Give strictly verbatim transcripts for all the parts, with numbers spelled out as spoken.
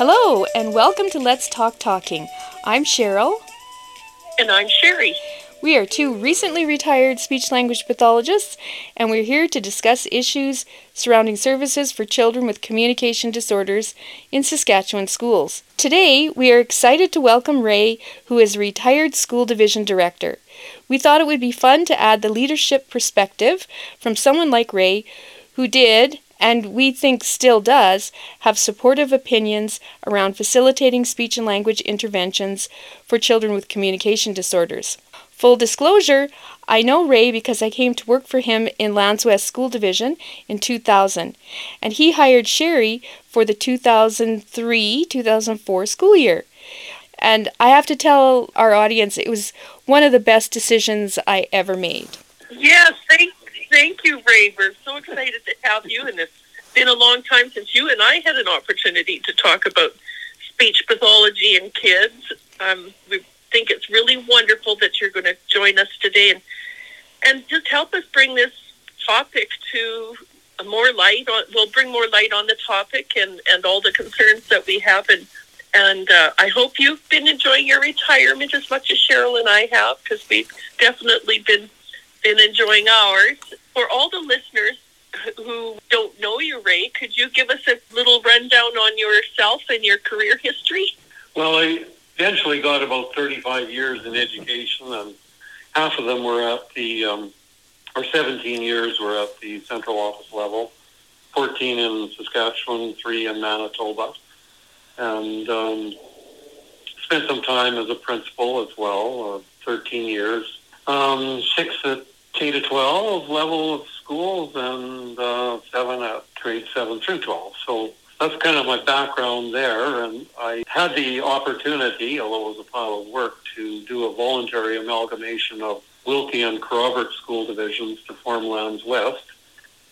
Hello, and welcome to Let's Talk Talking. I'm Cheryl. And I'm Sherry. We are two recently retired speech-language pathologists, and we're here to discuss issues surrounding services for children with communication disorders in Saskatchewan schools. Today, we are excited to welcome Ray, who is a retired school division director. We thought it would be fun to add the leadership perspective from someone like Ray, who did, and we think still does, have supportive opinions around facilitating speech and language interventions for children with communication disorders. Full disclosure, I know Ray because I came to work for him in Lands West School Division in two thousand, and he hired Sherry for the two thousand three two thousand four school year. And I have to tell our audience, it was one of the best decisions I ever made. Yes, thank you. Thank you, Ray. We're so excited to have you, and it's been a long time since you and I had an opportunity to talk about speech pathology and kids. Um, we think it's really wonderful that you're going to join us today and and just help us bring this topic to a more light. On, we'll bring more light on the topic and, and all the concerns that we have, and and uh, I hope you've been enjoying your retirement as much as Cheryl and I have, because we've definitely been been enjoying ours. For all the listeners who don't know you, Ray, could you give us a little rundown on yourself and your career history? Well, I eventually got about thirty-five years in education, and half of them were at the, um, or seventeen years were at the central office level, fourteen in Saskatchewan, three in Manitoba, and um, spent some time as a principal as well, uh, thirteen years. Um, six at K to twelve level of schools, and uh, seven at grade seven through twelve. So that's kind of my background there. And I had the opportunity, although it was a pile of work, to do a voluntary amalgamation of Wilkie and Corrobert school divisions to form Lands West,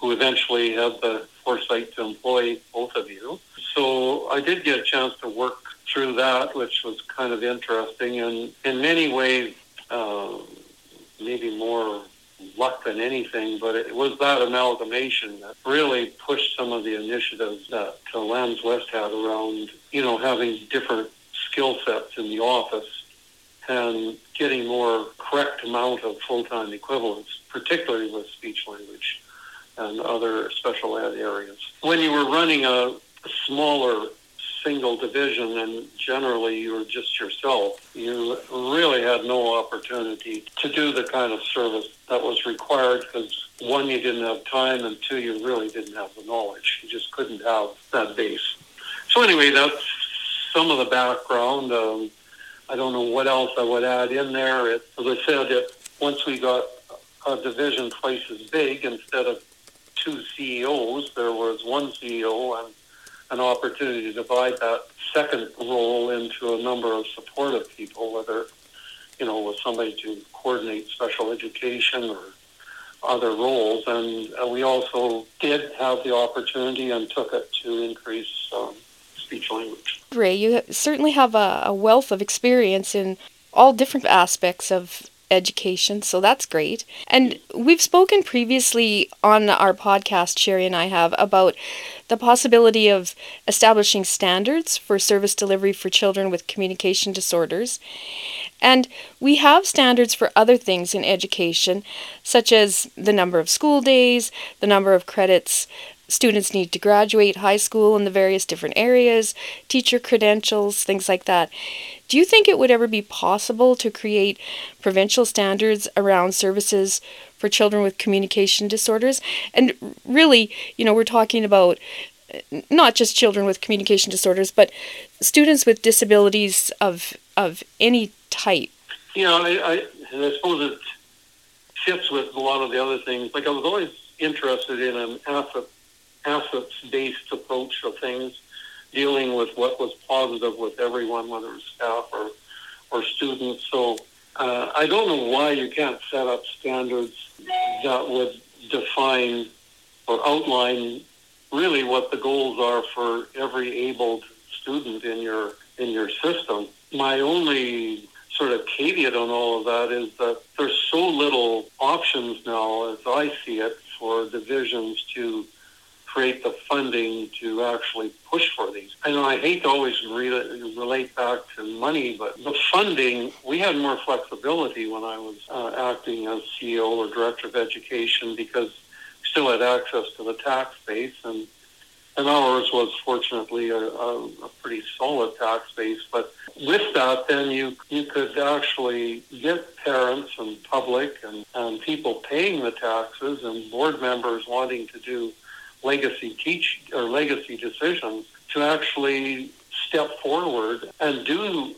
who eventually had the foresight to employ both of you. So I did get a chance to work through that, which was kind of interesting. And in many ways, uh, maybe more luck than anything, but it was that amalgamation that really pushed some of the initiatives that Lands West had around, you know, having different skill sets in the office and getting more correct amount of full-time equivalents, particularly with speech-language and other special ed areas. When you were running a smaller single division, and generally you were just yourself, you really had no opportunity to do the kind of service that was required, because one, you didn't have time, and two, you really didn't have the knowledge. You just couldn't have that base. So anyway, that's some of the background. Um, I don't know what else I would add in there. It, as I said, it, once we got a division twice as big, instead of two C E Os, there was one C E O, and an opportunity to divide that second role into a number of supportive people, whether, you know, with somebody to coordinate special education or other roles. And uh, we also did have the opportunity and took it to increase um, speech language. Ray, you certainly have a, a wealth of experience in all different aspects of education, so that's great. And we've spoken previously on our podcast, Sherry and I have, about the possibility of establishing standards for service delivery for children with communication disorders. And we have standards for other things in education, such as the number of school days, the number of credits students need to graduate high school in the various different areas, teacher credentials, things like that. Do you think it would ever be possible to create provincial standards around services for children with communication disorders? And really, you know, we're talking about not just children with communication disorders, but students with disabilities of of any type. You know, I, I, and I suppose it shifts with a lot of the other things. Like, I was always interested in an asset assets-based approach of things, dealing with what was positive with everyone, whether it was staff or, or students. So uh, I don't know why you can't set up standards that would define or outline really what the goals are for every abled student in your in your system. My only sort of caveat on all of that is that there's so little options now, as I see it, for divisions to create the funding to actually push for these. And I hate to always re- relate back to money, but the funding, we had more flexibility when I was uh, acting as C E O or director of education, because we still had access to the tax base, and and ours was fortunately a, a, a pretty solid tax base. But with that, then you you could actually get parents and public and, and people paying the taxes and board members wanting to do legacy teach or legacy decisions to actually step forward and do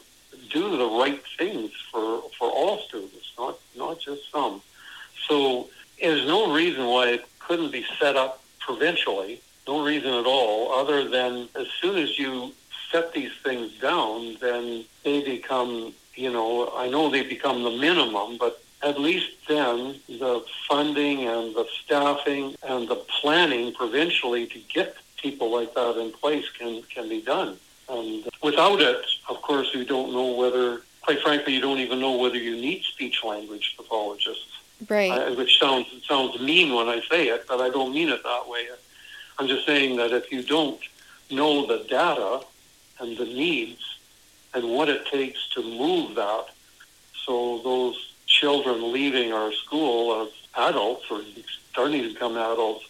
do the right things for, for all students, not not just some. So there's no reason why it couldn't be set up provincially. No reason at all, other than as soon as you set these things down, then they become, you know, I know they become the minimum, but at least then the funding and the staffing and the planning provincially to get people like that in place can, can be done. And without it, of course, you don't know whether, quite frankly, you don't even know whether you need speech-language pathologists. Right. I, which sounds sounds mean when I say it, but I don't mean it that way. I'm just saying that if you don't know the data and the needs and what it takes to move that, so those children leaving our school as adults or starting to become adults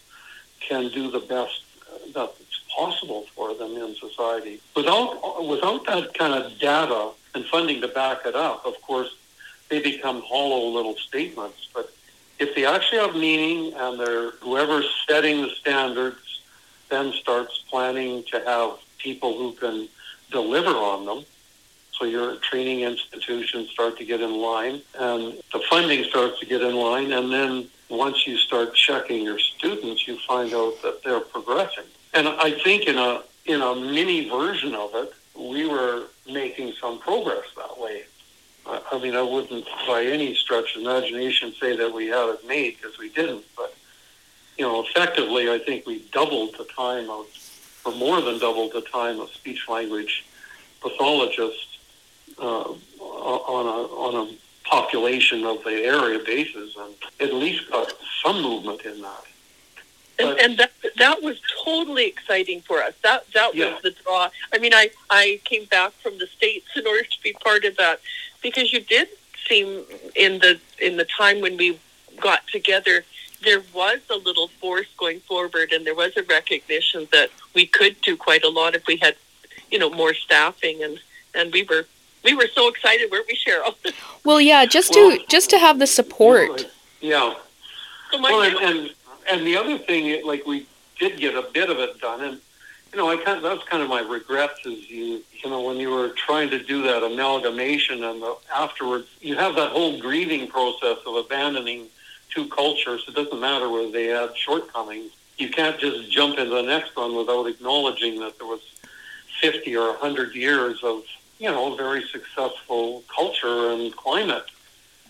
can do the best that it's possible for them in society. Without without that kind of data and funding to back it up, of course, they become hollow little statements. But if they actually have meaning and they're whoever's setting the standards, then starts planning to have people who can deliver on them. So your training institutions start to get in line, and the funding starts to get in line. And then once you start checking your students, you find out that they're progressing. And I think in a in a mini version of it, we were making some progress that way. I, I mean, I wouldn't by any stretch of imagination say that we had it made, because we didn't, but you know, effectively, I think we doubled the time of, or more than doubled the time of speech-language pathologists uh, on a on a population of the area basis, and at least got some movement in that. But, and and that, that was totally exciting for us. That that yeah. was the draw. I mean, I, I came back from the States in order to be part of that, because you did seem in the in the time when we got together, there was a little force going forward, and there was a recognition that we could do quite a lot if we had, you know, more staffing, and, and we were we were so excited, weren't we, Cheryl? Well, yeah, just to well, just to have the support. Yeah. So well, and, and and the other thing, like we did get a bit of it done, and you know, I kind of, that was kind of my regrets is you you know when you were trying to do that amalgamation, and the, afterwards you have that whole grieving process of abandoning two cultures. It doesn't matter whether they had shortcomings. You can't just jump into the next one without acknowledging that there was fifty or one hundred years of, you know, very successful culture and climate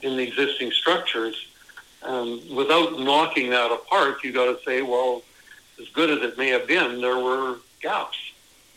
in the existing structures. And without knocking that apart, you got to say, well, as good as it may have been, there were gaps,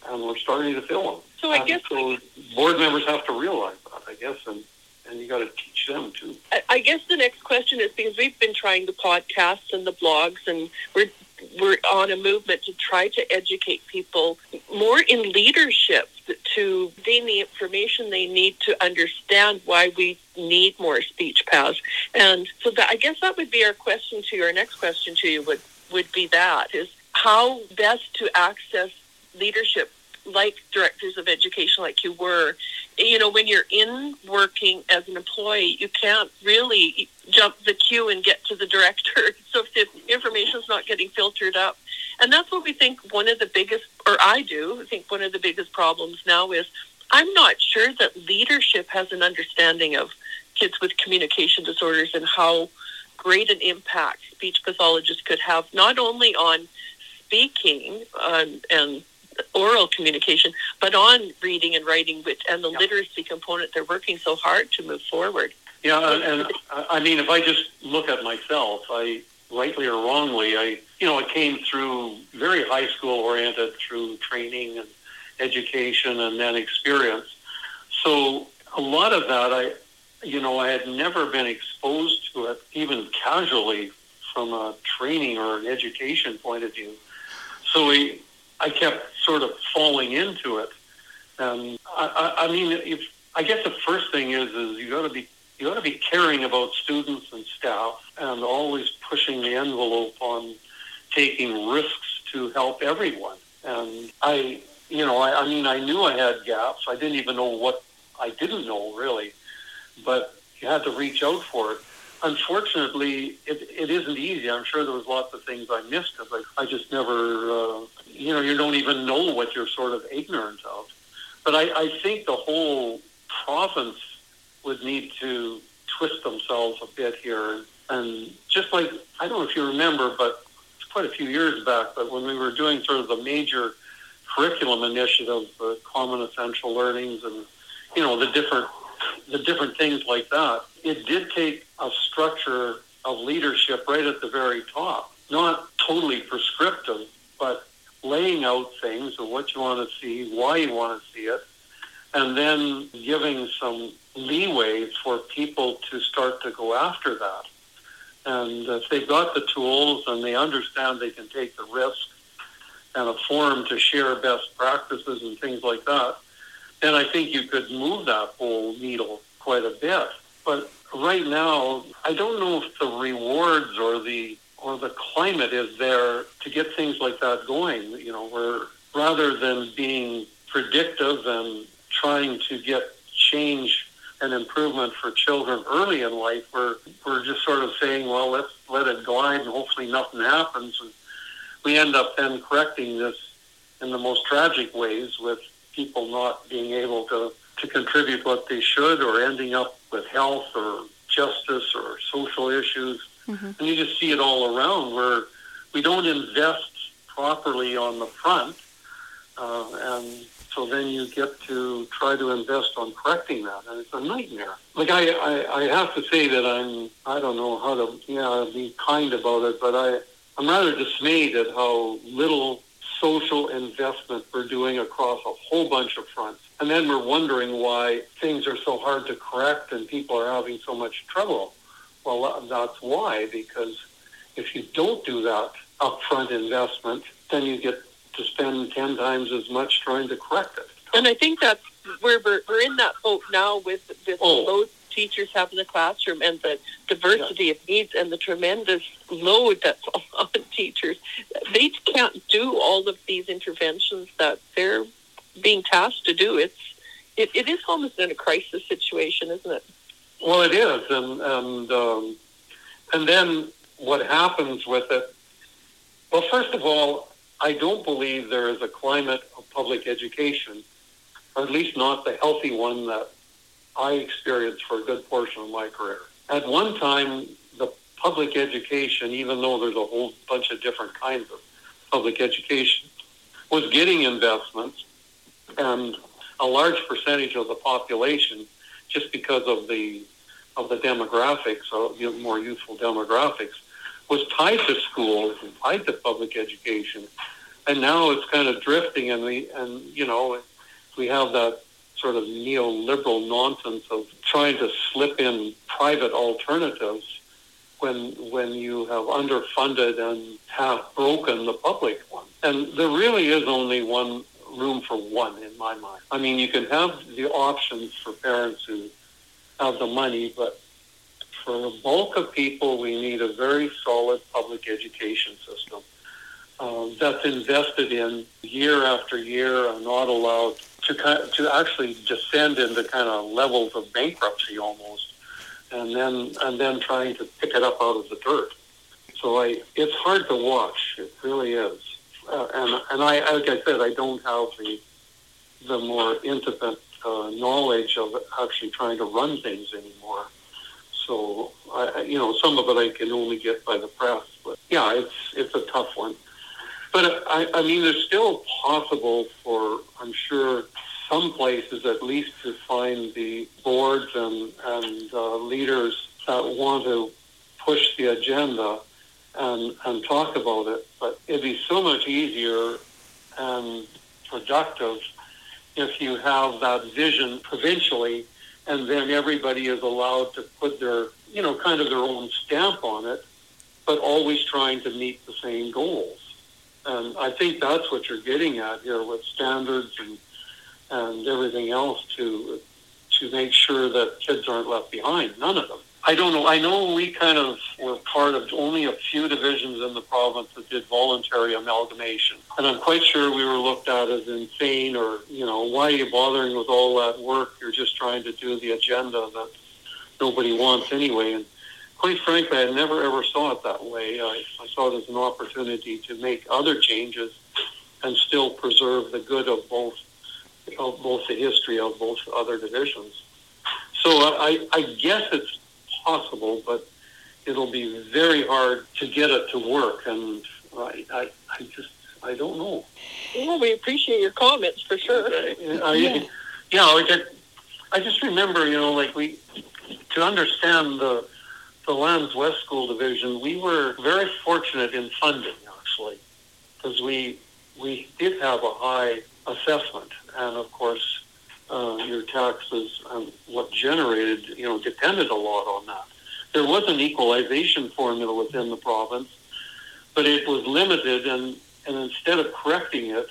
and we're starting to fill them. So I and guess so we- board members have to realize that, I guess, and and you got to teach them too. I guess the next question is, because we've been trying the podcasts and the blogs, and we're we're on a movement to try to educate people more in leadership to gain the information they need to understand why we need more speech paths. And so that, I guess that would be our question to you. Our next question to you would, would be that, is how best to access leadership like directors of education, like you were. You know, when you're in working as an employee, you can't really jump the queue and get to the director. So if the information's not getting filtered up, and that's what we think one of the biggest, or I do, I think one of the biggest problems now is I'm not sure that leadership has an understanding of kids with communication disorders and how great an impact speech pathologists could have, not only on speaking um, and oral communication, but on reading and writing, which and the yeah. literacy component they're working so hard to move forward. Yeah, and, and I mean, if I just look at myself, I, rightly or wrongly, I, you know, I came through very high school oriented through training and education and then experience. So a lot of that, I, you know, I had never been exposed to it, even casually from a training or an education point of view. so we, I kept sort of falling into it. And I, I, I mean, if, I guess the first thing is, is you got to be you got to be caring about students and staff, and always pushing the envelope on taking risks to help everyone. And I, you know, I, I mean, I knew I had gaps. I didn't even know what I didn't know really, but you had to reach out for it. Unfortunately, it, it isn't easy. I'm sure there was lots of things I missed because I, I just never, uh, you know, you don't even know what you're sort of ignorant of. But I, I think the whole province would need to twist themselves a bit here. And just like, I don't know if you remember, but it's quite a few years back, but when we were doing sort of the major curriculum initiative, the Common Essential Learnings and, you know, the different the different things like that, it did take a structure of leadership right at the very top, not totally prescriptive, but laying out things of what you want to see, why you want to see it, and then giving some leeway for people to start to go after that. And if they've got the tools and they understand they can take the risk and a forum to share best practices and things like that, then I think you could move that whole needle quite a bit. But right now, I don't know if the rewards or the or the climate is there to get things like that going. You know, we're, rather than being predictive and trying to get change and improvement for children early in life, we're we're just sort of saying, well, let's let it glide and hopefully nothing happens. And we end up then correcting this in the most tragic ways with people not being able to, to contribute what they should, or ending up with health or justice or social issues. Mm-hmm. And you just see it all around where we don't invest properly on the front. Uh, and so then you get to try to invest on correcting that. And it's a nightmare. Like, I, I, I have to say that I'm, I don't know how to yeah be kind about it, but I, I'm rather dismayed at how little social investment we're doing across a whole bunch of fronts. And then we're wondering why things are so hard to correct and people are having so much trouble. Well, that's why, because if you don't do that upfront investment, then you get to spend ten times as much trying to correct it. And I think that's where we're, we're in that boat now with this oh. load teachers have in the classroom and the diversity yeah. of needs and the tremendous load that's on teachers. They can't do all of these interventions that they're being tasked to do. It's it, it is almost in a crisis situation, isn't it? Well, it is, and and um, and then what happens with it? Well, first of all, I don't believe there is a climate of public education, or at least not the healthy one that I experienced for a good portion of my career. At one time, the public education, even though there's a whole bunch of different kinds of public education, was getting investments, and a large percentage of the population, just because of the of the demographics, or, you know, more youthful demographics, was tied to schools and tied to public education. And now it's kind of drifting, and we and you know we have that sort of neoliberal nonsense of trying to slip in private alternatives when when you have underfunded and half broken the public one. And there really is only one room for one, in my mind. I mean, you can have the options for parents who have the money, but for the bulk of people, we need a very solid public education system uh, that's invested in year after year and not allowed to to actually descend into kind of levels of bankruptcy almost, and then and then trying to pick it up out of the dirt. So I, it's hard to watch. It really is. Uh, and and I, like I said, I don't have the the more intimate uh, knowledge of actually trying to run things anymore. So I, you know, some of it I can only get by the press. But yeah, it's it's a tough one. But I, I mean, there's still possible for, I'm sure, some places at least to find the boards and and uh, leaders that want to push the agenda and and talk about it. But it'd be so much easier and productive if you have that vision provincially, and then everybody is allowed to put their, you know, kind of their own stamp on it, but always trying to meet the same goals. And I think that's what you're getting at here with standards and and everything else to to make sure that kids aren't left behind. None of them. I don't know. I know we kind of were part of only a few divisions in the province that did voluntary amalgamation. And I'm quite sure we were looked at as insane or, you know, why are you bothering with all that work? You're just trying to do the agenda that nobody wants anyway. And quite frankly, I never ever saw it that way. I, I saw it as an opportunity to make other changes and still preserve the good of both, of both the history of both other divisions. So I, I guess it's possible, but it'll be very hard to get it to work, and I, I, I just, I don't know. Well, we appreciate your comments for sure. I, I, yeah, yeah I, just, I just remember, you know, like we, to understand the the Lands West School Division, we were very fortunate in funding, actually, because we we did have a high assessment, and of course, Uh, your taxes and what generated, you know, depended a lot on that. There was an equalization formula within the province, but it was limited, and, and instead of correcting it,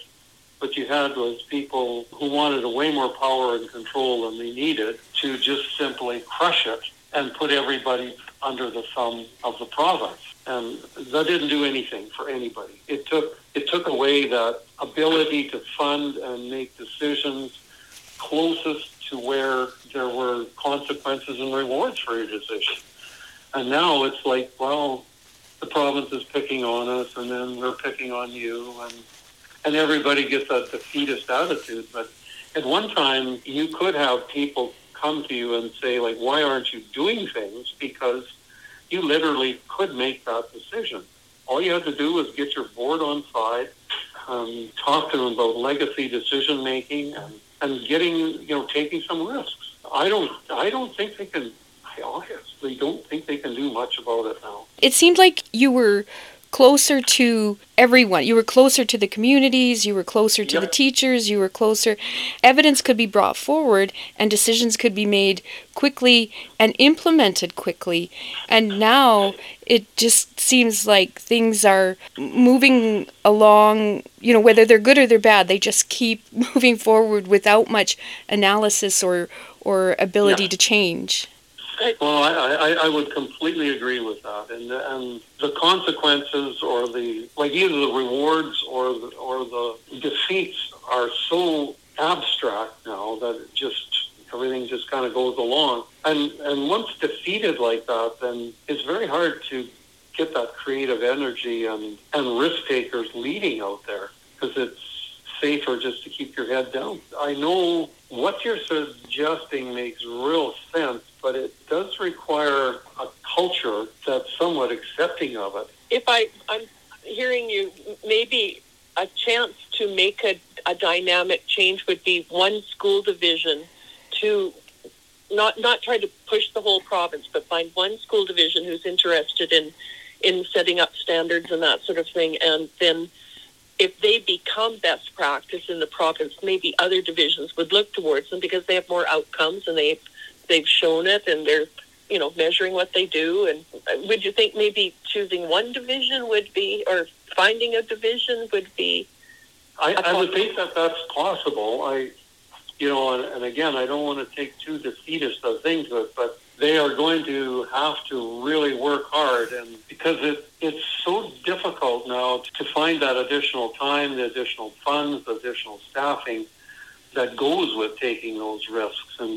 what you had was people who wanted way more power and control than they needed to just simply crush it and put everybody under the thumb of the province. And that didn't do anything for anybody. It took, it took away that ability to fund and make decisions closest to where there were consequences and rewards for your decision. And now it's like, well, the province is picking on us, and then we're picking on you, and and everybody gets that defeatist attitude. But at one time, you could have people come to you and say, like, why aren't you doing things? Because you literally could make that decision. All you had to do was get your board on side, um, talk to them about legacy decision-making, and and getting, you know, taking some risks. I don't, I don't think they can, I honestly don't think they can do much about it now. It seemed like you were closer to everyone. You were closer to the communities, you were closer to yep. the teachers, you were closer. Evidence could be brought forward and decisions could be made quickly and implemented quickly. And now it just seems like things are moving along, you know, whether they're good or they're bad, they just keep moving forward without much analysis or, or ability yeah. to change. Well, I, I, I would completely agree with that, and and the consequences or the like, either the rewards or the, or the defeats are so abstract now that it just everything just kind of goes along. And and once defeated like that, then it's very hard to get that creative energy and and risk takers leading out there, because it's safer just to keep your head down. I know what you're suggesting makes real sense, but it does require a culture that's somewhat accepting of it. If I, I'm hearing you, maybe a chance to make a, a dynamic change would be one school division to not not try to push the whole province, but find one school division who's interested in, in setting up standards and that sort of thing. And then if they become best practice in the province, maybe other divisions would look towards them because they have more outcomes and they they've shown it, and they're, you know, measuring what they do. And would you think maybe choosing one division would be, or finding a division would be? I, I would think that that's possible. I, you know, and, and again, I don't want to take too defeatist a thing to it, but they are going to have to really work hard, and because it it's so difficult now to find that additional time, the additional funds, the additional staffing that goes with taking those risks. And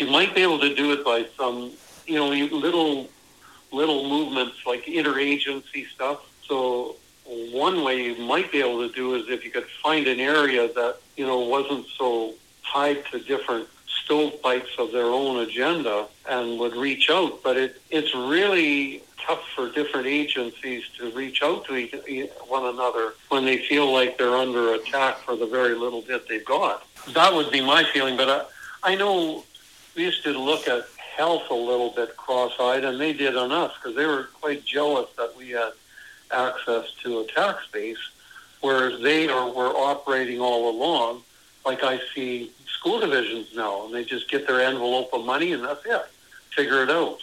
you might be able to do it by some, you know, little little movements like interagency stuff. So one way you might be able to do is if you could find an area that, you know, wasn't so tied to different stovepipes of their own agenda and would reach out. But it it's really tough for different agencies to reach out to each, one another when they feel like they're under attack for the very little bit they've got. That would be my feeling. But I, I know... we used to look at health a little bit cross-eyed, and they did on us because they were quite jealous that we had access to a tax base, whereas they are, were operating all along. Like I see school divisions now, and they just get their envelope of money, and that's it. Figure it out.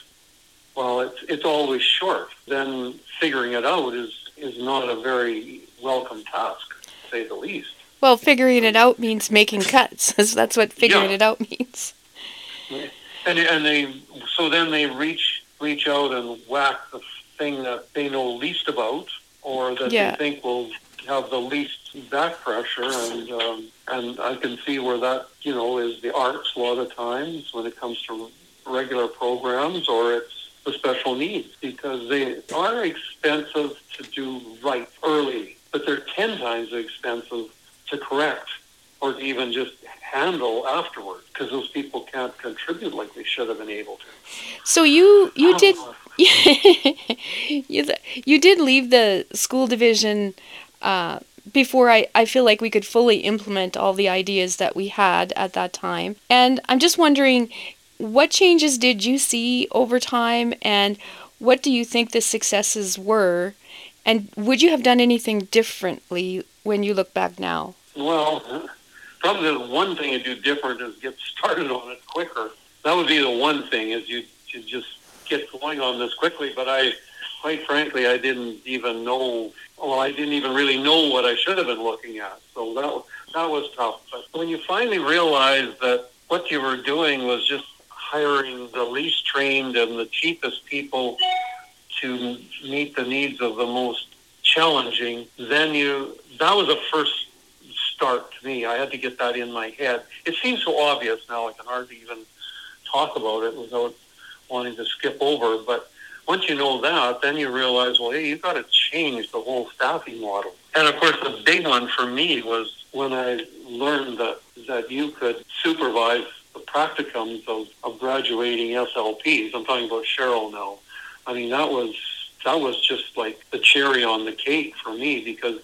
Well, it's, it's always short. Then figuring it out is, is not a very welcome task, to say the least. Well, figuring it out means making cuts. That's what figuring yeah. it out means. And and they so then they reach reach out and whack the thing that they know least about, or that yeah. they think will have the least back pressure. And um, and I can see where that, you know, is the arts a lot of times when it comes to regular programs, or it's the special needs, because they are expensive to do right early, but they're ten times expensive to correct or to even just handle afterward, because those people can't contribute like they should have been able to. So you you did you, you did leave the school division uh, before I, I feel like we could fully implement all the ideas that we had at that time. And I'm just wondering, what changes did you see over time, and what do you think the successes were, and would you have done anything differently when you look back now? Well, probably the one thing you do different is get started on it quicker. That would be the one thing, is you, you just get going on this quickly. But I, quite frankly, I didn't even know, well, I didn't even really know what I should have been looking at. So that, that was tough. But when you finally realize that what you were doing was just hiring the least trained and the cheapest people to meet the needs of the most challenging, then you, that was a first start to me. I had to get that in my head. It seems so obvious now, I can hardly even talk about it without wanting to skip over. But once you know that, then you realize, well, hey, you've got to change the whole staffing model. And of course, the big one for me was when I learned that, that you could supervise the practicums of, of graduating S L Ps. I'm talking about Cheryl now. I mean, that was that was just like the cherry on the cake for me, because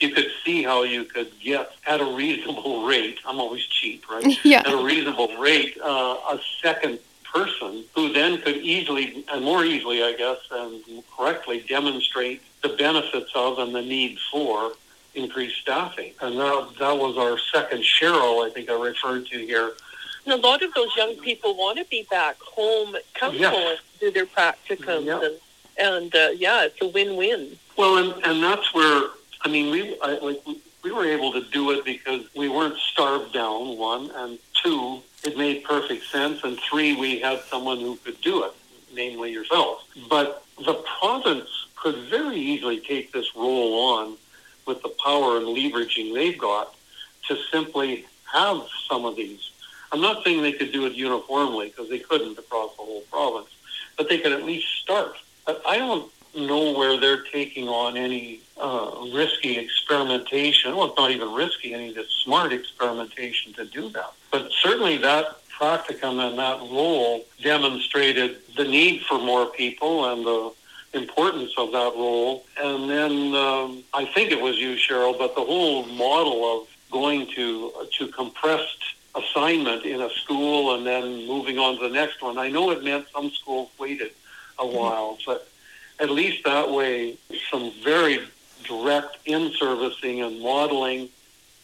you could see how you could get, at a reasonable rate, I'm always cheap, right? Yeah. At a reasonable rate, uh, a second person who then could easily, and more easily, I guess, and correctly demonstrate the benefits of and the need for increased staffing. And that, that was our second Cheryl, I think I referred to here. And a lot of those young people want to be back home, come yeah. home, do their practicums, yeah. and, and uh, yeah, it's a win-win. Well, and, and that's where, I mean, we I, like we were able to do it because we weren't starved down, one, and two, it made perfect sense, and three, we had someone who could do it, namely yourself. But the province could very easily take this role on with the power and leveraging they've got to simply have some of these. I'm not saying they could do it uniformly, because they couldn't across the whole province, but they could at least start. But I don't know where they're taking on any uh, risky experimentation. Well, it's not even risky, any of the smart experimentation to do that. But certainly that practicum and that role demonstrated the need for more people and the importance of that role. And then um, I think it was you, Cheryl, but the whole model of going to uh, to compressed assignment in a school and then moving on to the next one. I know it meant some schools waited a while, but at least that way, some very direct in-servicing and modeling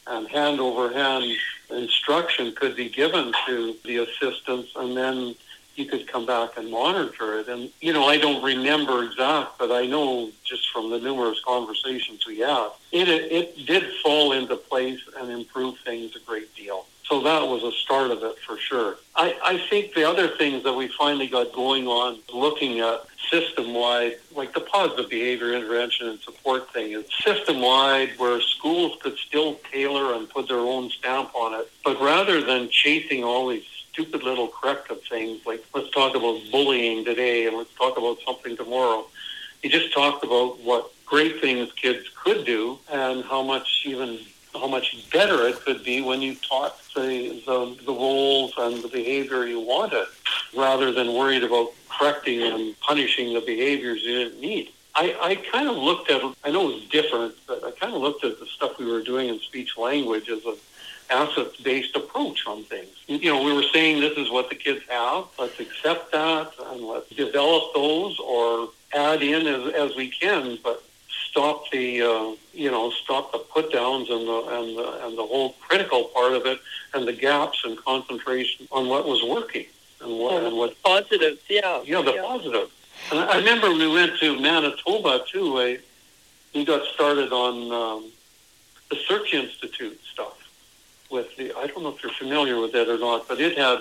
and hand-over-hand instruction could be given to the assistants, and then you could come back and monitor it. And, you know, I don't remember exact, but I know just from the numerous conversations we had, it, it did fall into place and improve things a great deal. So that was a start of it for sure. I, I think the other things that we finally got going on, looking at system-wide, like the positive behavior intervention and support thing, is system-wide where schools could still tailor and put their own stamp on it. But rather than chasing all these stupid little corrective things, like let's talk about bullying today and let's talk about something tomorrow, you just talked about what great things kids could do and how much even... how much better it could be when you taught the, the the roles and the behavior you wanted, rather than worried about correcting and punishing the behaviors you didn't need. I, I kind of looked at, I know it was different, but I kind of looked at the stuff we were doing in speech language as an asset-based approach on things. You know, we were saying this is what the kids have, let's accept that, and let's develop those or add in as, as we can, but stop the, uh, you know, stop the put-downs and the, and the and the whole critical part of it, and the gaps and concentration on what was working and what, oh, and what positives, yeah, yeah, the yeah. positives. And I remember we went to Manitoba too. I he got started on um, the Search Institute stuff. With the, I don't know if you're familiar with that or not, but it had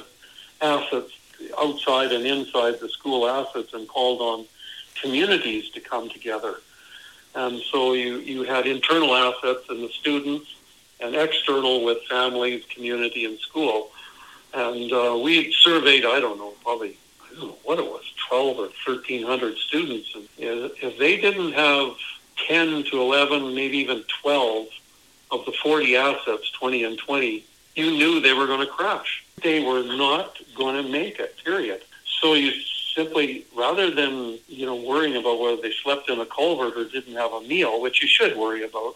assets outside and inside the school assets and called on communities to come together. And so you, you had internal assets in the students and external with families, community, and school. And uh, we surveyed, I don't know, probably, I don't know what it was, twelve or thirteen hundred students. And if they didn't have ten to eleven, maybe even twelve of the forty assets, twenty and twenty, you knew they were going to crash. They were not going to make it, period. So you simply, rather than, you know, worrying about whether they slept in a culvert or didn't have a meal, which you should worry about,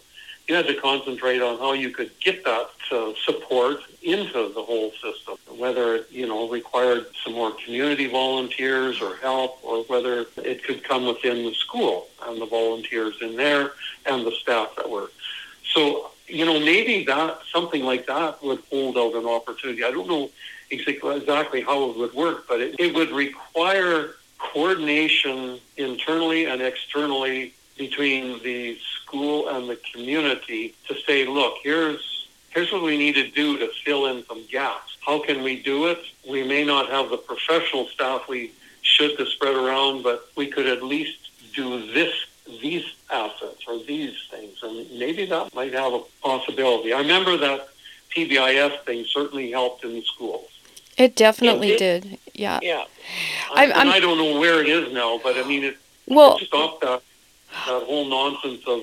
you had to concentrate on how you could get that uh, support into the whole system, whether it, you know, required some more community volunteers or help, or whether it could come within the school and the volunteers in there and the staff that were. So, you know, maybe that something like that would hold out an opportunity. I don't know exactly how it would work, but it, it would require coordination internally and externally between the school and the community to say, look, here's here's what we need to do to fill in some gaps. How can we do it? We may not have the professional staff we should to spread around, but we could at least do this these assets or these things, and maybe that might have a possibility. I remember that P B I S thing certainly helped in the schools. It definitely it did. did. Yeah. Yeah. I, and I'm, I don't know where it is now, but I mean, it, well, it stopped that, that whole nonsense of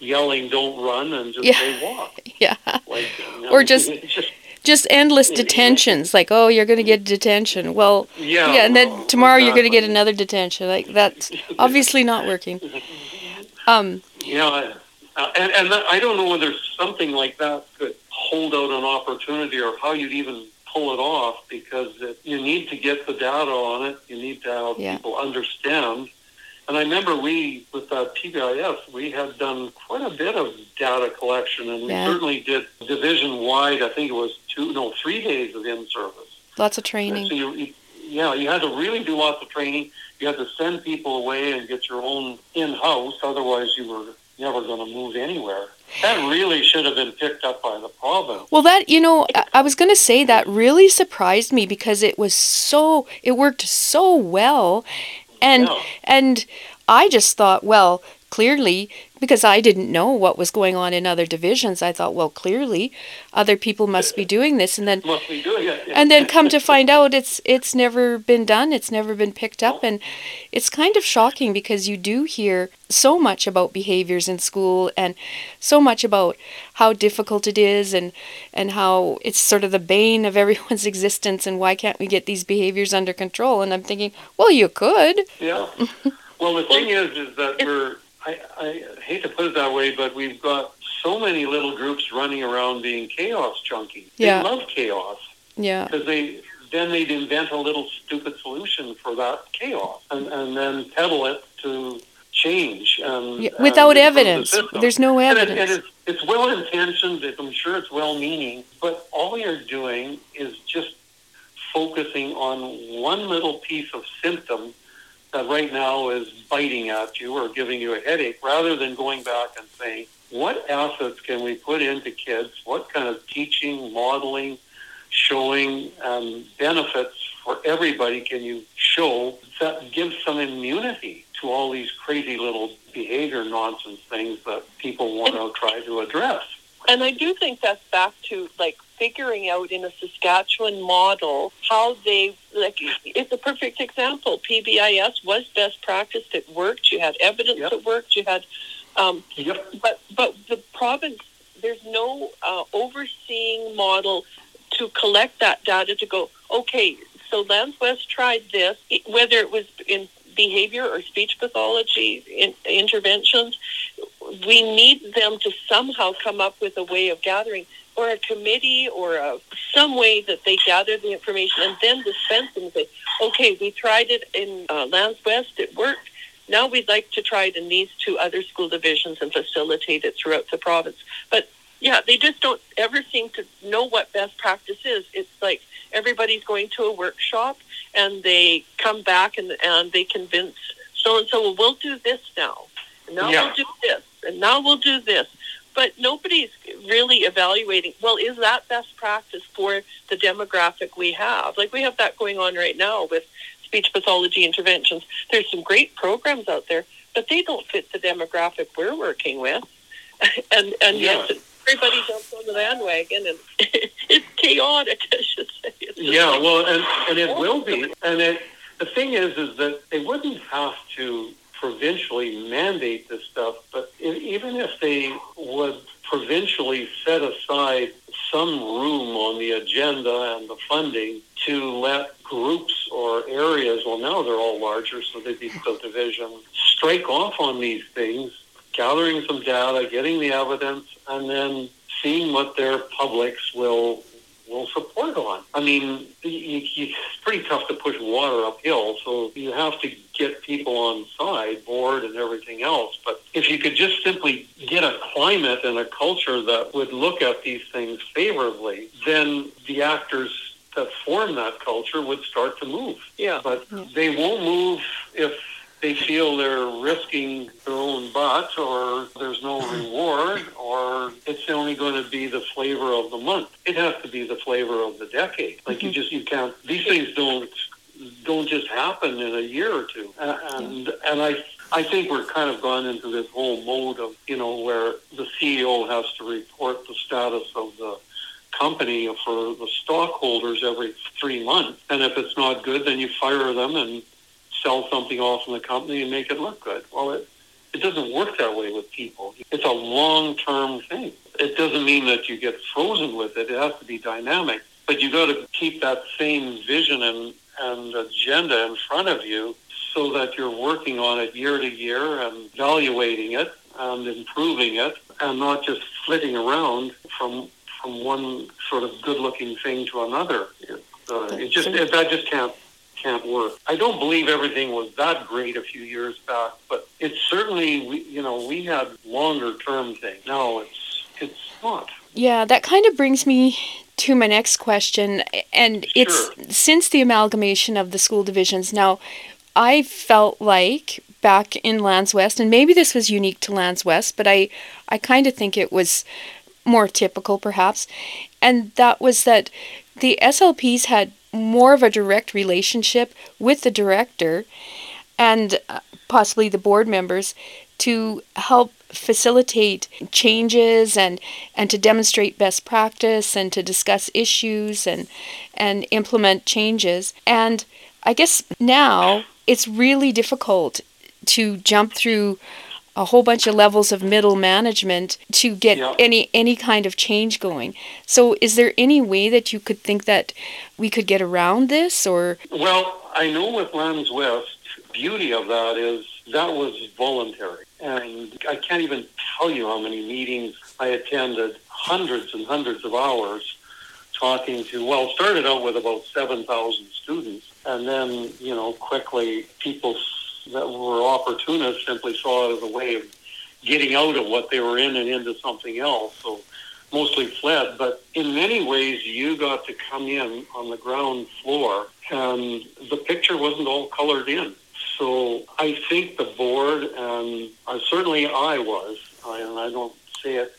yelling, don't run, and just yeah, say walk. Yeah. Like, you know, or just... just Just endless detentions, like, oh, you're going to get detention. Well, yeah, yeah and then well, tomorrow exactly. You're going to get another detention. Like, that's obviously not working. Um, yeah, uh, and, and that, I don't know whether something like that could hold out an opportunity or how you'd even pull it off, because it, you need to get the data on it. You need to have yeah. people understand. And I remember we, with that P B I S, we had done quite a bit of data collection, and we yeah. certainly did division-wide, I think it was two, no, three days of in-service. Lots of training. So you, you, yeah, you had to really do lots of training. You had to send people away and get your own in-house, otherwise you were never going to move anywhere. That really should have been picked up by the province. Well, that, you know, I was going to say that really surprised me, because it was so, it worked so well. And yeah. and I just thought, well, clearly, because I didn't know what was going on in other divisions, I thought, well, clearly, other people must be doing this, and then must be doing it. Yeah. And then come to find out, it's it's never been done, it's never been picked up, and it's kind of shocking, because you do hear so much about behaviors in school, and so much about how difficult it is, and and how it's sort of the bane of everyone's existence, and why can't we get these behaviors under control? And I'm thinking, well, you could. Yeah. Well, the thing is, is that we're, I, I hate to put it that way, but we've got so many little groups running around being chaos junkies. Yeah. They love chaos. Yeah. Because they, then they'd invent a little stupid solution for that chaos, and, and then peddle it to change. And, yeah, without and evidence. The There's no evidence. And, it, and it's, it's well-intentioned. I'm sure it's well-meaning. But all you're doing is just focusing on one little piece of symptom that right now is biting at you or giving you a headache, rather than going back and saying, what assets can we put into kids? What kind of teaching, modeling, showing, um, benefits for everybody can you show that gives some immunity to all these crazy little behavior nonsense things that people want and, to try to address? And I do think that's back to, like, figuring out in a Saskatchewan model how they, like, it's a perfect example. P B I S was best practice. It worked. You had evidence yep. that worked. You had, um, yep. but but the province, there's no uh, overseeing model to collect that data to go, okay, so Lands West tried this, whether it was in behavior or speech pathology in, interventions, we need them to somehow come up with a way of gathering, or a committee, or a, some way that they gather the information and then dispense it and say, okay, we tried it in uh, Lands West, it worked. Now we'd like to try it in these two other school divisions and facilitate it throughout the province. But yeah, they just don't ever seem to know what best practice is. It's like everybody's going to a workshop and they come back and, and they convince so-and-so, well, we'll do this now. Now yeah. we'll do this. and now we'll do this. But nobody's really evaluating, well, is that best practice for the demographic we have? Like, we have that going on right now with speech pathology interventions. There's some great programs out there, but they don't fit the demographic we're working with. and and yeah. yes, everybody jumps on the bandwagon, and it's chaotic, I should say. Yeah, like, well, and, and it will be. And it, the thing is, is that they wouldn't have to provincially mandate this stuff, but even if they would provincially set aside some room on the agenda and the funding to let groups or areas, well, now they're all larger, so they'd be subdivision, strike off on these things, gathering some data, getting the evidence, and then seeing what their publics will will support on. I mean, it's pretty tough to push water uphill, so you have to get people on side, board, and everything else. But if you could just simply get a climate and a culture that would look at these things favorably, then the actors that form that culture would start to move. Yeah. But they won't move if they feel they're risking their own butt, or there's no reward, or it's only going to be the flavor of the month. It has to be the flavor of the decade. Like, you just, you can't, these things don't don't just happen in a year or two. And and I I think we're kind of gone into this whole mode of, you know, where the C E O has to report the status of the company for the stockholders every three months. And if it's not good, then you fire them and sell something off in the company and make it look good. Well, it, it doesn't work that way with people. It's a long-term thing. It doesn't mean that you get frozen with it. It has to be dynamic. But you got to keep that same vision and, and agenda in front of you so that you're working on it year to year and evaluating it and improving it and not just flitting around from from one sort of good-looking thing to another. It, uh, it just it, that just can't. can't work. I don't believe everything was that great a few years back, but it's certainly, we, you know, we had longer term things. Now it's, it's not. Yeah, that kind of brings me to my next question. And sure. It's since the amalgamation of the school divisions. Now, I felt like back in Lands West, and maybe this was unique to Lands West, but I, I kind of think it was more typical perhaps. And that was that the S L Ps had more of a direct relationship with the director and possibly the board members to help facilitate changes and, and to demonstrate best practice and to discuss issues and and implement changes. And I guess now it's really difficult to jump through a whole bunch of levels of middle management to get yeah. any any kind of change going. So is there any way that you could think that we could get around this? Or well, I know with Lands West, beauty of that is that was voluntary. And I can't even tell you how many meetings I attended, hundreds and hundreds of hours talking to, well, started out with about seven thousand students, and then, you know, quickly people that were opportunists simply saw it as a way of getting out of what they were in and into something else, so mostly fled. But in many ways, you got to come in on the ground floor, and the picture wasn't all colored in. So I think the board, and uh, certainly I was, I, and I don't say it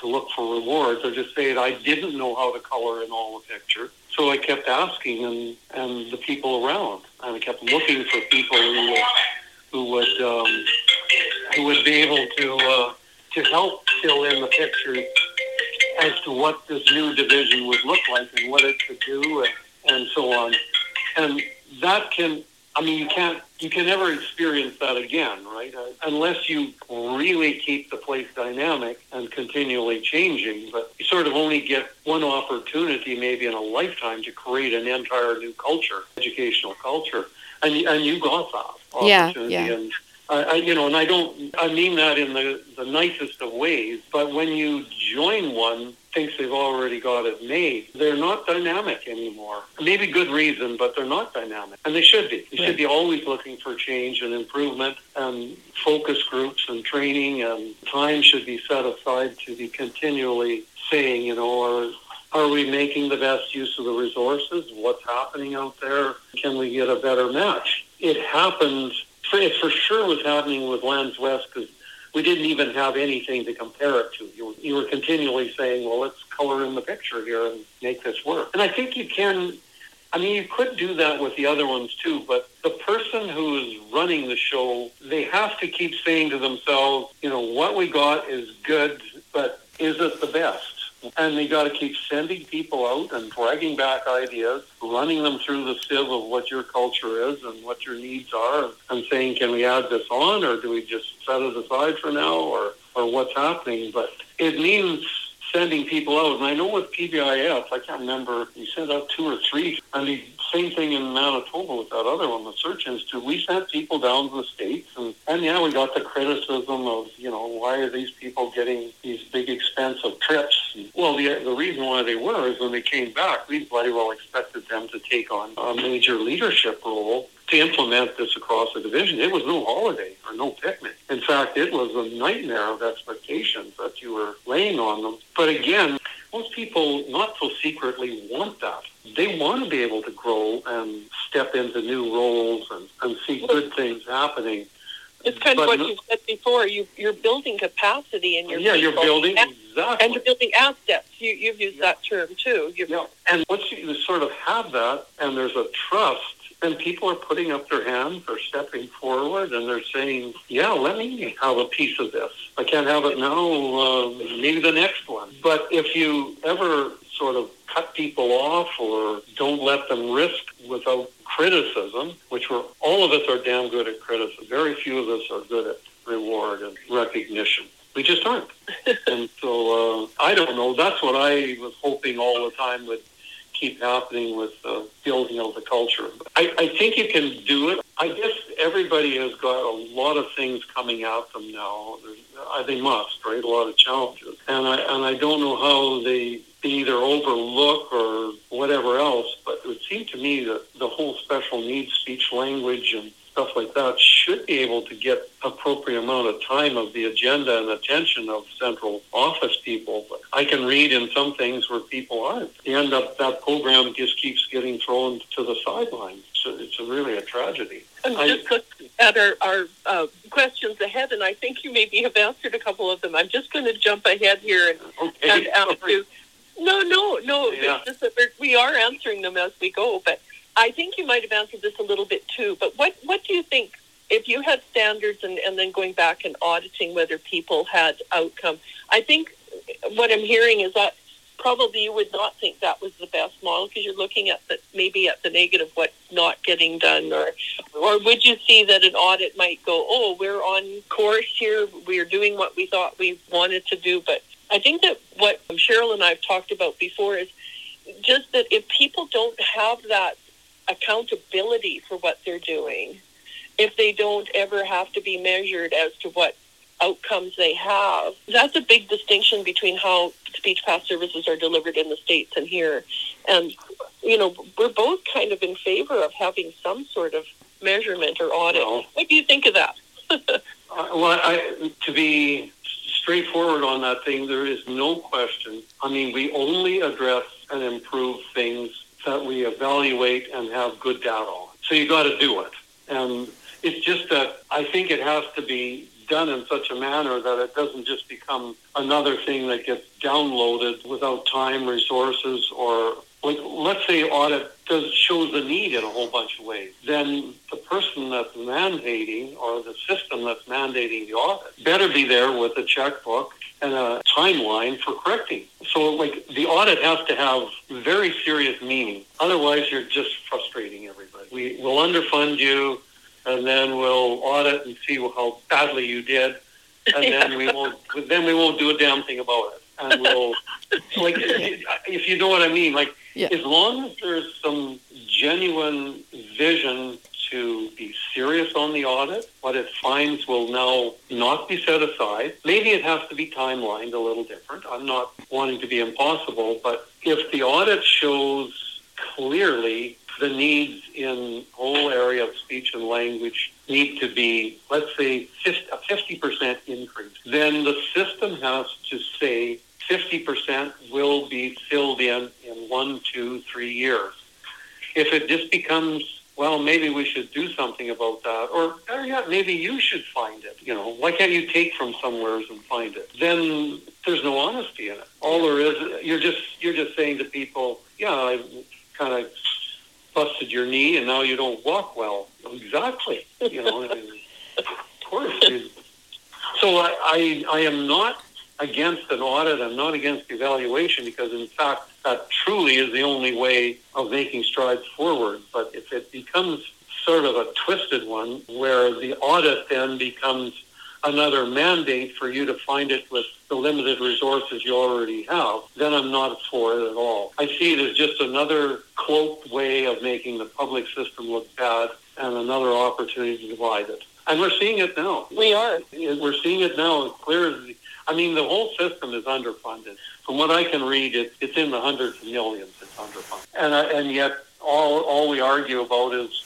to look for rewards, I just say it, I didn't know how to color in all the picture. So I kept asking and, and the people around, and I kept looking for people who would who would, um, who would be able to uh, to help fill in the picture as to what this new division would look like and what it could do and, and so on. And that can, I mean, you can't, you can never experience that again, right? Uh, unless you really keep the place dynamic and continually changing. But you sort of only get one opportunity, maybe in a lifetime, to create an entire new culture, educational culture, and and you got that opportunity. Yeah, yeah. And I, I, you know, and I don't, I mean that in the the nicest of ways. But when you join one, thinks they've already got it made, they're not dynamic anymore. Maybe good reason, but they're not dynamic. And they should be. They right. should be always looking for change and improvement, and focus groups and training, and time should be set aside to be continually saying, you know, are, are we making the best use of the resources? What's happening out there? Can we get a better match? It happened, it for sure was happening with Lands West because we didn't even have anything to compare it to. You, you were continually saying, well, let's color in the picture here and make this work. And I think you can, I mean, you could do that with the other ones too, but the person who's running the show, they have to keep saying to themselves, you know, what we got is good, but is it the best? And they got to keep sending people out and dragging back ideas, running them through the sieve of what your culture is and what your needs are, and saying, can we add this on, or do we just set it aside for now, or, or what's happening? But it means sending people out. And I know with P B I S, I can't remember, we sent out two or three. I mean, same thing in Manitoba with that other one, the Search Institute. We sent people down to the States, and, and yeah, we got the criticism of, you know, why are these people getting these big expensive trips? And, well, the the reason why they were is when they came back, we bloody well expected them to take on a major leadership role to implement this across the division. It was no holiday or no picnic. In fact, it was a nightmare of expectations that you were laying on them. But again, most people not so secretly want that. They want to be able to grow and step into new roles and, and see good things happening. It's kind but of what you said before. You, you're building capacity in your yeah, people. You're building, and, exactly. And you're building assets. You, you've used yeah. that term too. You've, yeah. And once you sort of have that, and there's a trust, and people are putting up their hands, they're stepping forward, and they're saying, yeah, let me have a piece of this. I can't have it now, uh, maybe the next one. But if you ever sort of cut people off or don't let them risk without criticism, which we're, all of us are damn good at criticism. Very few of us are good at reward and recognition. We just aren't. And so, uh, I don't know. That's what I was hoping all the time would keep happening with uh, building of the culture. I, I think you can do it. I guess everybody has got a lot of things coming at them now. Uh, they must, right? A lot of challenges. And I, and I don't know how they either overlook or whatever else, but it would seem to me that the whole special needs, speech, language, and stuff like that should be able to get appropriate amount of time of the agenda and attention of central office people. But I can read in some things where people aren't. They end up, that program just keeps getting thrown to the sidelines. So it's a, really a tragedy. And I, just looking at our, our uh, questions ahead, and I think you maybe have answered a couple of them. I'm just going to jump ahead here and, okay, and ask you. No, no, no. Yeah. It's just that we're, we are answering them as we go, but I think you might have answered this a little bit too, but what, what do you think, if you had standards and, and then going back and auditing whether people had outcome, I think what I'm hearing is that probably you would not think that was the best model, because you're looking at the, maybe at the negative, what's not getting done, or or would you see that an audit might go, oh, we're on course here, we're doing what we thought we wanted to do. But I think that what Cheryl and I have talked about before is just that if people don't have that accountability for what they're doing, if they don't ever have to be measured as to what outcomes they have. That's a big distinction between how speech path services are delivered in the States and here. And, you know, we're both kind of in favor of having some sort of measurement or audit. Well, what do you think of that? uh, well, I, to be straightforward on that thing, there is no question. I mean, we only address and improve things that we evaluate and have good data on. So you got to do it. And it's just that I think it has to be done in such a manner that it doesn't just become another thing that gets downloaded without time, resources, or like, let's say audit does shows the need in a whole bunch of ways. Then the person that's mandating, or the system that's mandating the audit, better be there with a checkbook and a timeline for correcting. So, like, the audit has to have very serious meaning. Otherwise, you're just frustrating everybody. We will underfund you, and then we'll audit and see how badly you did, and yeah. then we won't. Then we won't do a damn thing about it. And we'll, like, if you know what I mean. Like, yeah. As long as there's some genuine vision to be serious on the audit, what it finds will now not be set aside. Maybe it has to be timelined a little different. I'm not wanting to be impossible, but if the audit shows clearly the needs in whole area of speech and language need to be, let's say, a fifty percent increase, then the system has to say fifty percent will be filled in in one, two, three years. If it just becomes well, maybe we should do something about that, or, or yeah, maybe you should find it. You know, why can't you take from somewheres and find it? Then there's no honesty in it. All there is, you're just you're just saying to people, yeah, I kind of busted your knee and now you don't walk well. Exactly. You know, I mean, of course. So I, I I am not against an audit. I'm not against evaluation because, in fact, that truly is the only way of making strides forward. But if it becomes sort of a twisted one where the audit then becomes another mandate for you to find it with the limited resources you already have, then I'm not for it at all. I see it as just another cloaked way of making the public system look bad and another opportunity to divide it. And we're seeing it now. We are. We're seeing it now as clear as... I mean, the whole system is underfunded. From what I can read, it, it's in the hundreds of millions. It's underfunded. And uh, and yet all all we argue about is,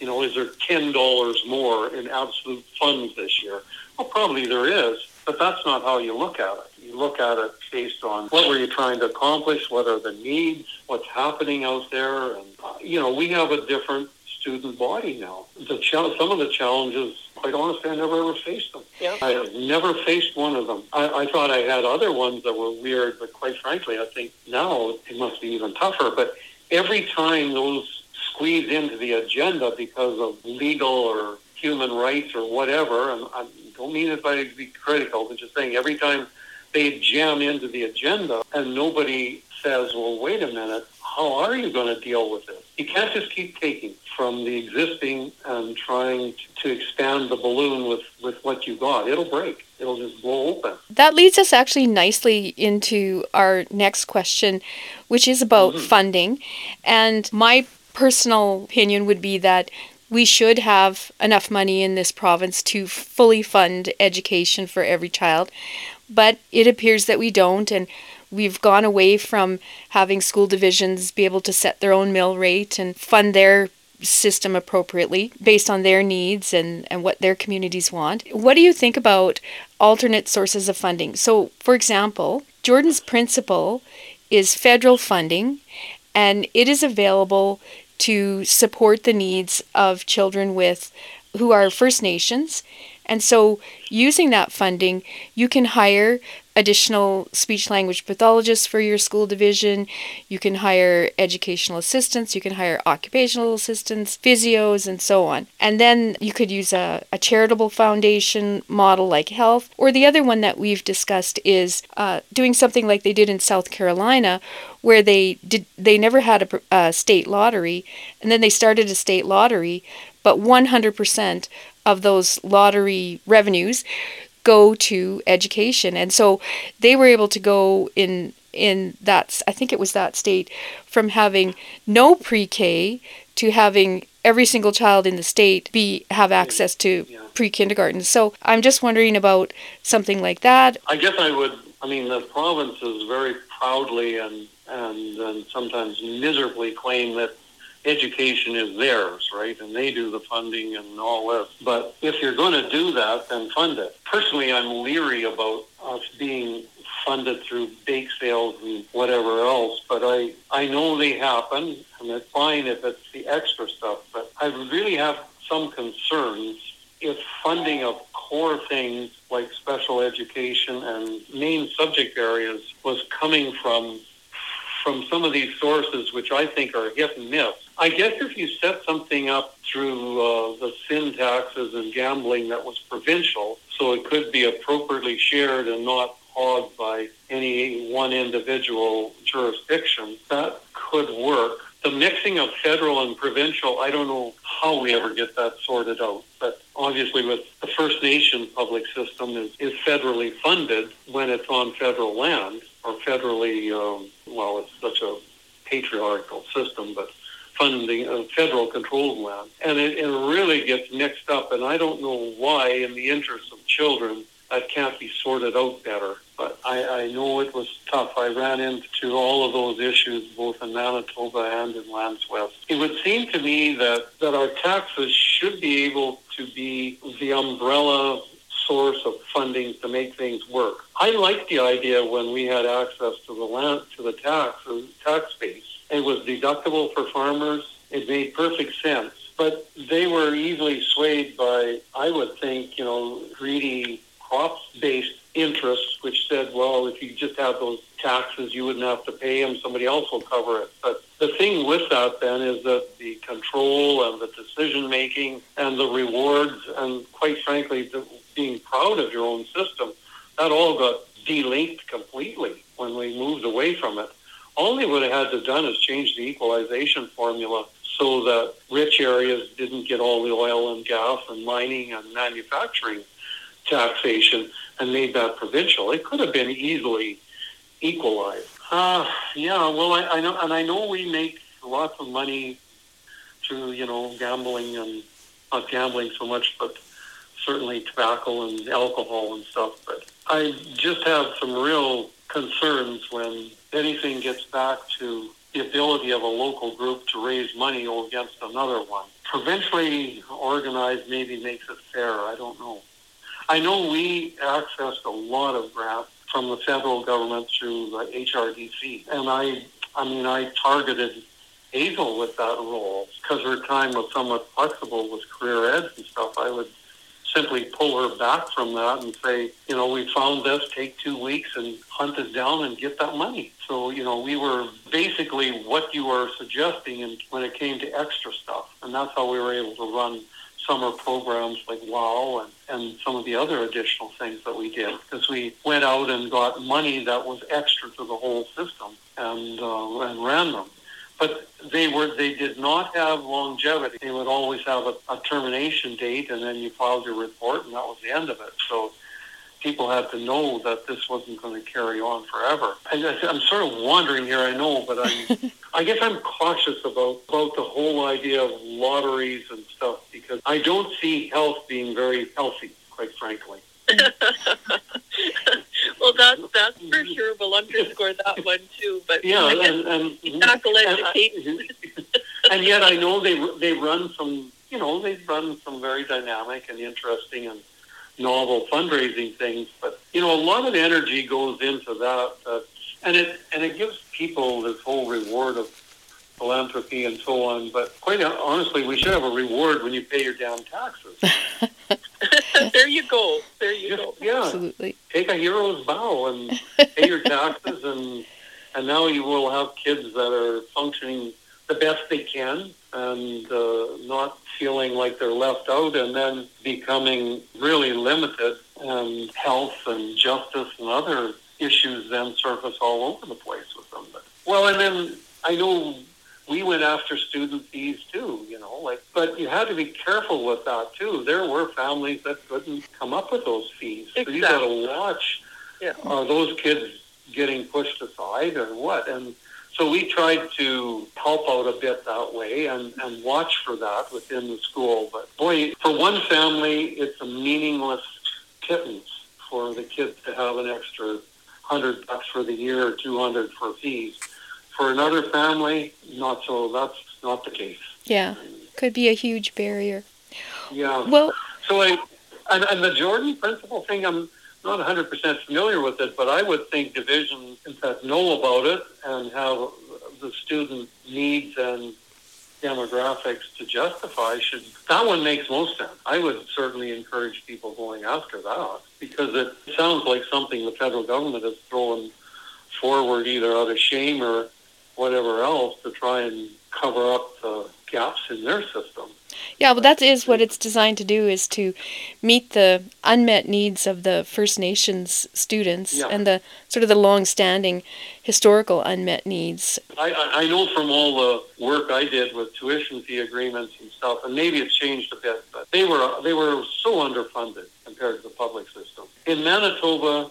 you know, is there ten dollars more in absolute funds this year? Well, probably there is, but that's not how you look at it. You look at it based on what were you trying to accomplish, what are the needs, what's happening out there. And, uh, you know, we have a different student body now. The ch- some of the challenges, quite honestly, I never ever faced them. Yep. I have never faced one of them. I, I thought I had other ones that were weird, but quite frankly, I think now it must be even tougher. But every time those squeeze into the agenda because of legal or human rights or whatever, and I don't mean it by to be critical, but just saying every time they jam into the agenda and nobody says, well, wait a minute, how are you going to deal with this? You can't just keep taking from the existing and trying to expand the balloon with, with what you got. It'll break. It'll just blow open. That leads us actually nicely into our next question, which is about mm-hmm. funding. And my personal opinion would be that we should have enough money in this province to fully fund education for every child. But it appears that we don't, and we've gone away from having school divisions be able to set their own mill rate and fund their system appropriately based on their needs and, and what their communities want. What do you think about alternate sources of funding? So, for example, Jordan's Principle is federal funding, and it is available to support the needs of children with who are First Nations. And so using that funding, you can hire additional speech-language pathologists for your school division. You can hire educational assistants. You can hire occupational assistants, physios, and so on. And then you could use a, a charitable foundation model like health. Or the other one that we've discussed is uh, doing something like they did in South Carolina, where they did they never had a, a state lottery, and then they started a state lottery, but one hundred percent of those lottery revenues go to education. And so they were able to go in in that, I think it was that state, from having no pre-K to having every single child in the state be have access to yeah. pre-kindergarten. So I'm just wondering about something like that. I guess I would, I mean, the provinces very proudly and, and, and sometimes miserably claim that education is theirs, right? And they do the funding and all this. But if you're going to do that, then fund it. Personally, I'm leery about us being funded through bake sales and whatever else. But I, I know they happen, and it's fine if it's the extra stuff. But I really have some concerns if funding of core things like special education and main subject areas was coming from from some of these sources, which I think are hit and miss. I guess if you set something up through uh, the sin taxes and gambling that was provincial, so it could be appropriately shared and not hogged by any one individual jurisdiction, that could work. The mixing of federal and provincial, I don't know how we ever get that sorted out. But obviously with the First Nation public system is, is federally funded when it's on federal land or federally, um, well, it's such a patriarchal system, but funding uh, federal controlled land. And it, it really gets mixed up. And I don't know why in the interest of children that can't be sorted out better. But I, I know it was tough. I ran into all of those issues, both in Manitoba and in Lands West. It would seem to me that, that our taxes should be able to be the umbrella source of funding to make things work. I liked the idea when we had access to the land, to the tax, tax base. It was deductible for farmers. It made perfect sense. But they were easily swayed by, I would think, you know, greedy crop-based interests, which said, well, if you just had those taxes, you wouldn't have to pay them, somebody else will cover it. But the thing with that then is that the control and the decision-making and the rewards and, quite frankly, the being proud of your own system, that all got delinked completely when we moved away from it. All they would have had to have done is change the equalization formula so that rich areas didn't get all the oil and gas and mining and manufacturing taxation and made that provincial. It could have been easily equalized. Uh, yeah, well, I, I know, and I know we make lots of money through, you know, gambling and not gambling so much, but certainly tobacco and alcohol and stuff. But I just have some real concerns when anything gets back to the ability of a local group to raise money against another one. Provincially organized maybe makes it fairer. I don't know. I know we accessed a lot of grants from the federal government through the H R D C. And I I mean, I targeted Hazel with that role because her time was somewhat flexible with career ed and stuff. I would simply pull her back from that and say, you know, we found this, take two weeks and hunt it down and get that money. So, you know, we were basically what you were suggesting and when it came to extra stuff. And that's how we were able to run summer programs like WOW and, and some of the other additional things that we did, because we went out and got money that was extra to the whole system and, uh, and ran them. But they were they did not have longevity. They would always have a, a termination date, and then you filed your report, and that was the end of it. So people had to know that this wasn't going to carry on forever. I, I'm sort of wandering here, I know, but I'm, I guess I'm cautious about, about the whole idea of lotteries and stuff, because I don't see health being very healthy, quite frankly. Well, that's that's for sure. We'll underscore that one too. But yeah, and, and, education. And, and yet I know they they run some, you know, they run some very dynamic and interesting and novel fundraising things. But you know, a lot of energy goes into that, uh, and it and it gives people this whole reward of philanthropy and so on. But quite honestly, we should have a reward when you pay your damn taxes. There you go. There you Just, go. Yeah. Absolutely. Take a hero's bow and pay your taxes, and and now you will have kids that are functioning the best they can and uh, not feeling like they're left out and then becoming really limited, and health and justice and other issues then surface all over the place with them. But, well, and then I know we went after student fees too, you know, like, but you had to be careful with that too. There were families that couldn't come up with those fees. Exactly. So you got to watch, yeah. Are those kids getting pushed aside or what? And so we tried to help out a bit that way and, and watch for that within the school. But boy, for one family, it's a meaningless pittance for the kids to have an extra hundred bucks for the year or two hundred for fees. For another family, not so. That's not the case. Yeah, could be a huge barrier. Yeah. Well, so I, and, and the Jordan Principle thing, I'm not one hundred percent familiar with it, but I would think divisions that know about it and have the student needs and demographics to justify should. That one makes most sense. I would certainly encourage people going after that, because it sounds like something the federal government is throwing forward either out of shame or whatever else to try and cover up the gaps in their system. Yeah, well, that is what it's designed to do, is to meet the unmet needs of the First Nations students, yeah. And the sort of the long-standing historical unmet needs. I, I know from all the work I did with tuition fee agreements and stuff, and maybe it's changed a bit, but they were they were so underfunded compared to the public system. In Manitoba,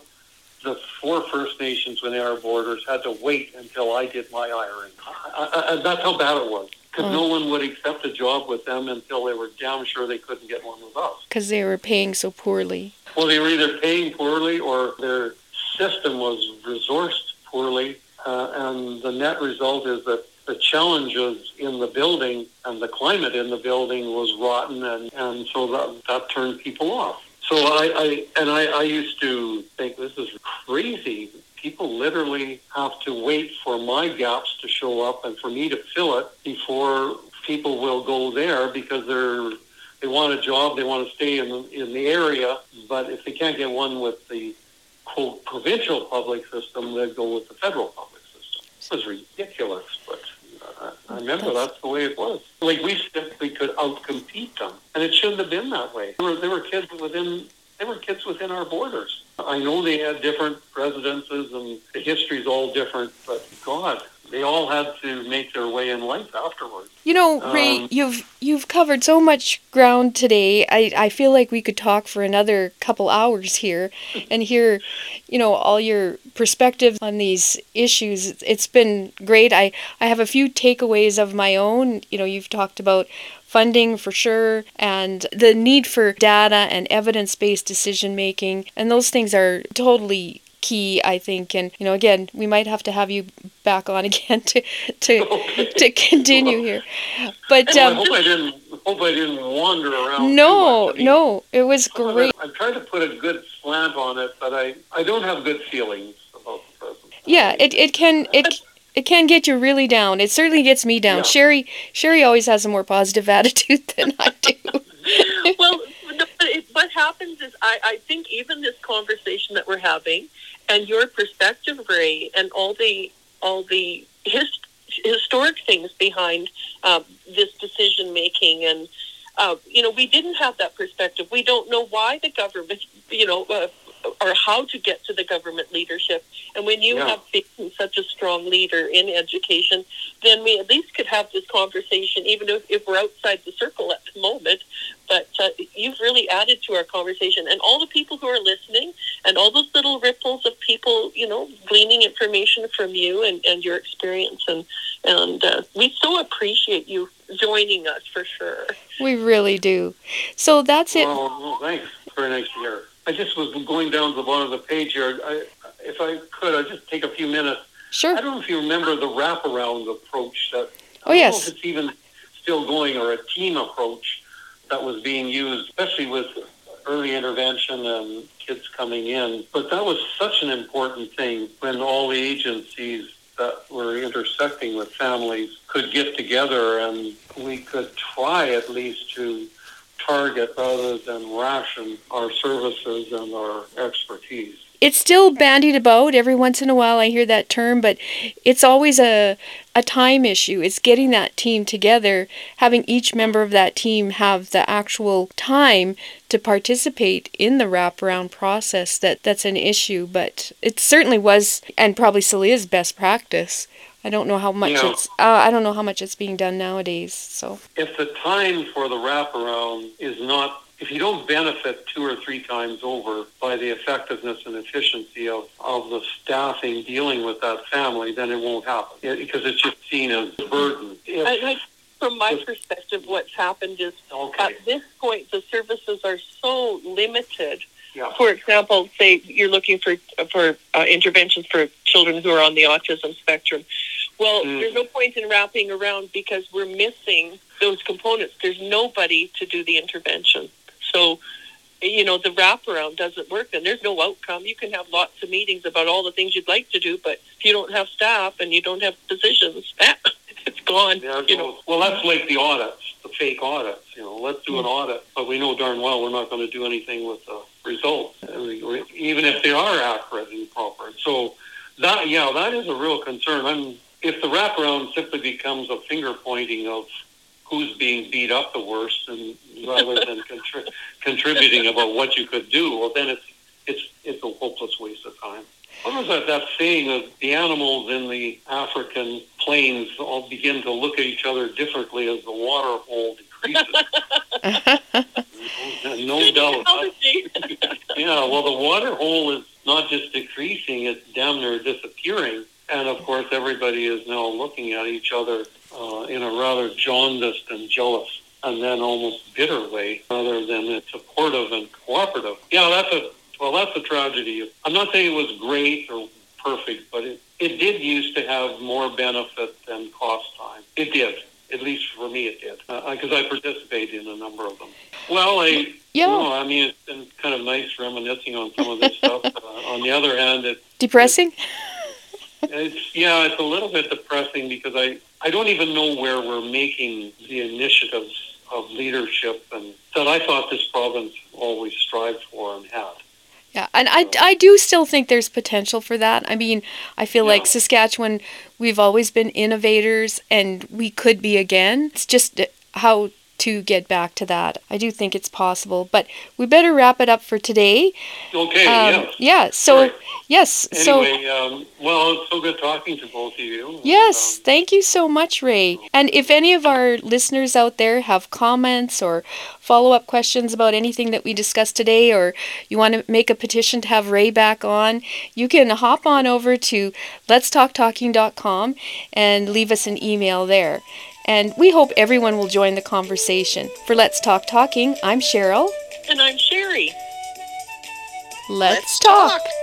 the four First Nations within our borders had to wait until I did my I R A. I, I, that's how bad it was, because oh. No one would accept a job with them until they were damn sure they couldn't get one with us. Because they were paying so poorly. Well, they were either paying poorly or their system was resourced poorly, uh, and the net result is that the challenges in the building and the climate in the building was rotten, and, and so that, that turned people off. So I, I and I, I used to think, this is crazy. People literally have to wait for my gaps to show up and for me to fill it before people will go there because they're they want a job, they want to stay in in the area. But if they can't get one with the quote provincial public system, they'd go with the federal public system. It was ridiculous, but uh, I remember that's the way it was. Like we simply could outcompete them, and it shouldn't have been that way. There were, there were kids within. They were kids within our borders. I know they had different residences and the history's all different, but God, they all had to make their way in life afterwards. You know, Ray, um, you've you've covered so much ground today. I, I feel like we could talk for another couple hours here and hear, you know, all your perspectives on these issues. It's been great. I, I have a few takeaways of my own. You know, you've talked about funding for sure, and the need for data and evidence-based decision making, and those things are totally key, I think. And you know, again, we might have to have you back on again to to okay. to continue well, here. But um, I hope I didn't hope I didn't wander around. No, I mean, no, it was great. I, I tried to put a good slant on it, but I, I don't have good feelings about the president. Yeah, it it can it. It can get you really down. It certainly gets me down. Yeah. Sherry Sherry always has a more positive attitude than I do. Well, the, it, what happens is I, I think even this conversation that we're having and your perspective, Ray, and all the all the his, historic things behind uh, this decision-making and, uh, you know, we didn't have that perspective. We don't know why the government, you know, uh, or how to get to the government leadership. And when you yeah. have faith in such a strong leader in education, then we at least could have this conversation, even if, if we're outside the circle at the moment. But uh, you've really added to our conversation. And all the people who are listening and all those little ripples of people, you know, gleaning information from you and, and your experience. And, and uh, we so appreciate you joining us for sure. We really do. So that's it. Well, well, thanks for next year. I just was going down to the bottom of the page here. I, if I could, I'd just take a few minutes. Sure. I don't know if you remember the wraparound approach that, oh, I don't yes. know if it's even still going, or a team approach that was being used, especially with early intervention and kids coming in. But that was such an important thing when all the agencies that were intersecting with families could get together and we could try at least to target rather than ration our services and our expertise. It's still bandied about. Every once in a while I hear that term, but it's always a a time issue. It's getting that team together, having each member of that team have the actual time to participate in the wraparound process. That, that's an issue, but it certainly was and probably still is best practice. I don't know how much you know, it's. Uh, I don't know how much it's being done nowadays. So, if the time for the wraparound is not, if you don't benefit two or three times over by the effectiveness and efficiency of, of the staffing dealing with that family, then it won't happen it, because it's just seen as a burden. If, I, I, from my if, perspective, what's happened is okay. at this point the services are so limited. Yeah. For example, say you're looking for for uh, interventions for children who are on the autism spectrum. Well, mm. there's no point in wrapping around because we're missing those components. There's nobody to do the intervention. So, you know, the wraparound doesn't work and there's no outcome. You can have lots of meetings about all the things you'd like to do, but if you don't have staff and you don't have positions, it's gone. Yeah, you know. Well, that's like the audits, the fake audits. You know, let's do mm. an audit, but we know darn well we're not going to do anything with the results, even if they are accurate and proper. So, that yeah, that is a real concern. I'm... If the wraparound simply becomes a finger pointing of who's being beat up the worst, and rather than contri- contributing about what you could do, well, then it's it's it's a hopeless waste of time. What was that, that saying of the animals in the African plains all begin to look at each other differently as the water hole decreases? no, no doubt. Yeah, well, the water hole is not just decreasing; it's damn near disappearing. And, of course, everybody is now looking at each other uh, in a rather jaundiced and jealous and then almost bitter way rather than supportive and cooperative. Yeah, that's a, well, that's a tragedy. I'm not saying it was great or perfect, but it, it did used to have more benefit than cost time. It did. At least for me, it did. Because uh, I participate in a number of them. Well, I... Yeah. No, I mean, it's been kind of nice reminiscing on some of this stuff. Uh, on the other hand, it's... Depressing? It, It's, yeah, it's a little bit depressing because I, I don't even know where we're making the initiatives of leadership and that I thought this province always strived for and had. Yeah, and I, I do still think there's potential for that. I mean, I feel yeah. like Saskatchewan, we've always been innovators, and we could be again. It's just how to get back to that. I do think it's possible, but we better wrap it up for today. Okay, um, yeah. Yeah, so, right. yes. Anyway, so, um, well, it's so good talking to both of you. Yes, and, um, thank you so much, Ray. And if any of our listeners out there have comments or follow-up questions about anything that we discussed today, or you want to make a petition to have Ray back on, you can hop on over to lets talk talking dot com and leave us an email there. And we hope everyone will join the conversation. For Let's Talk Talking, I'm Cheryl. And I'm Sherry. Let's, Let's talk. talk.